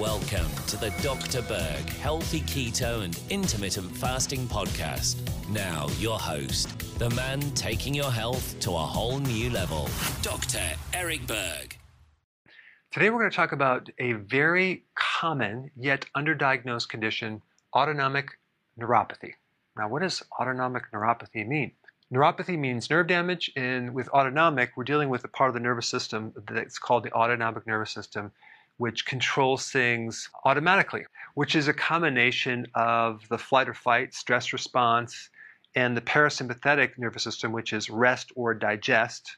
Welcome to the Dr. Berg Healthy Keto and Intermittent Fasting Podcast. Now your host, the man taking your health to a whole new level, Dr. Eric Berg. Today we're going to talk about a very common yet underdiagnosed condition, autonomic neuropathy. Now what does autonomic neuropathy mean? Neuropathy means nerve damage, and with autonomic, we're dealing with a part of the nervous system that's called the autonomic nervous system, which controls things automatically, which is a combination of the flight or fight, stress response, and the parasympathetic nervous system, which is rest or digest,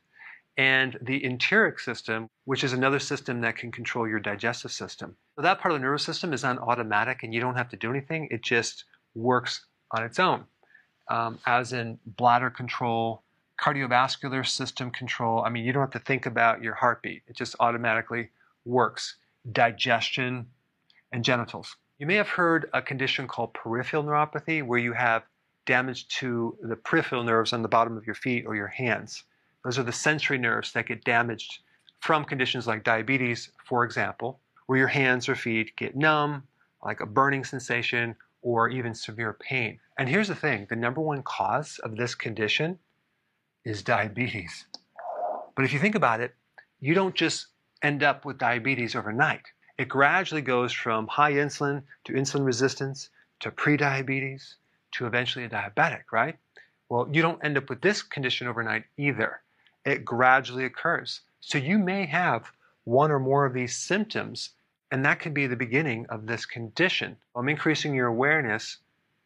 and the enteric system, which is another system that can control your digestive system. So that part of the nervous system is on automatic, and you don't have to do anything. It just works on its own. As in bladder control, cardiovascular system control. I mean, you don't have to think about your heartbeat. It just automatically works. Digestion and genitals. You may have heard a condition called peripheral neuropathy, where you have damage to the peripheral nerves on the bottom of your feet or your hands. Those are the sensory nerves that get damaged from conditions like diabetes, for example, where your hands or feet get numb, like a burning sensation, or even severe pain. And here's the thing, the number one cause of this condition is diabetes. But if you think about it, you don't just end up with diabetes overnight. It gradually goes from high insulin to insulin resistance to prediabetes to eventually a diabetic, right? Well, you don't end up with this condition overnight either. It gradually occurs. So you may have one or more of these symptoms, and that could be the beginning of this condition. I'm increasing your awareness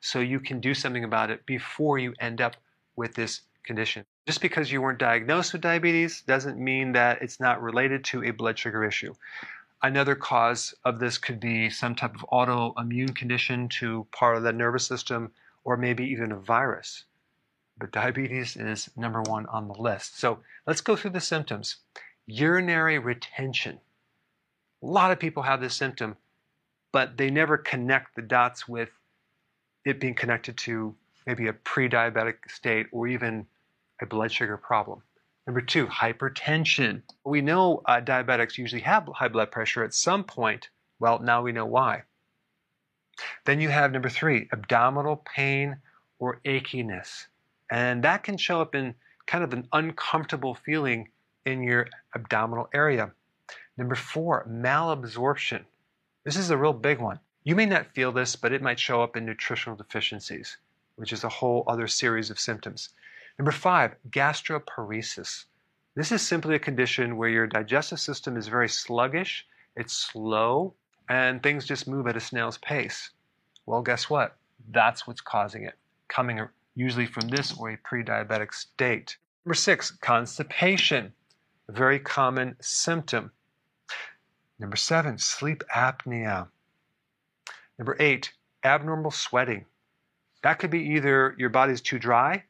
so you can do something about it before you end up with this condition. Just because you weren't diagnosed with diabetes doesn't mean that it's not related to a blood sugar issue. Another cause of this could be some type of autoimmune condition to part of the nervous system, or maybe even a virus. But diabetes is number one on the list. So let's go through the symptoms. Urinary retention. A lot of people have this symptom, but they never connect the dots with it being connected to maybe a pre-diabetic state or even a blood sugar problem. Number two, hypertension. We know diabetics usually have high blood pressure at some point. Well, now we know why. Then you have number three, abdominal pain or achiness. And that can show up in kind of an uncomfortable feeling in your abdominal area. Number four, malabsorption. This is a real big one. You may not feel this, but it might show up in nutritional deficiencies, which is a whole other series of symptoms. Number five, gastroparesis. This is simply a condition where your digestive system is very sluggish, it's slow, and things just move at a snail's pace. Well, guess what? That's what's causing it, coming usually from this or a pre-diabetic state. Number six, constipation. A very common symptom. Number seven, sleep apnea. Number eight, abnormal sweating. That could be either your body's too dry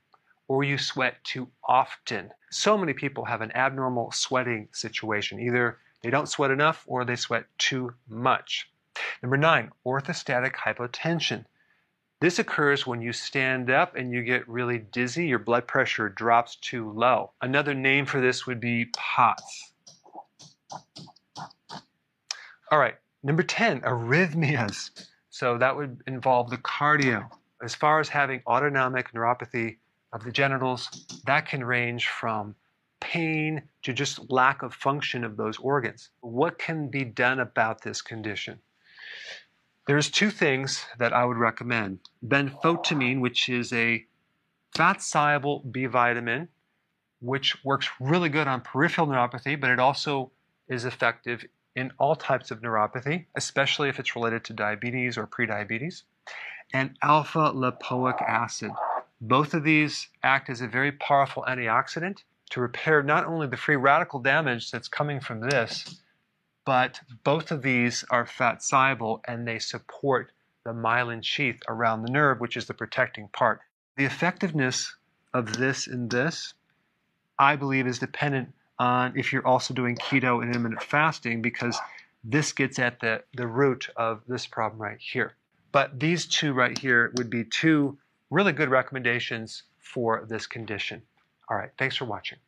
or you sweat too often. So many people have an abnormal sweating situation. Either they don't sweat enough or they sweat too much. Number nine, orthostatic hypotension. This occurs when you stand up and you get really dizzy. Your blood pressure drops too low. Another name for this would be POTS. All right, number 10, arrhythmias. So that would involve the cardio. As far as having autonomic neuropathy of the genitals, that can range from pain to just lack of function of those organs. What can be done about this condition? There's two things that I would recommend. Benfotiamine, which is a fat-soluble B vitamin, which works really good on peripheral neuropathy, but it also is effective in all types of neuropathy, especially if it's related to diabetes or prediabetes, and alpha-lipoic acid. Both of these act as a very powerful antioxidant to repair not only the free radical damage that's coming from this, but both of these are fat-soluble and they support the myelin sheath around the nerve, which is the protecting part. The effectiveness of this and this, I believe, is dependent on if you're also doing keto and intermittent fasting, because this gets at the root of this problem right here. But these two right here would be two really good recommendations for this condition. All right, thanks for watching.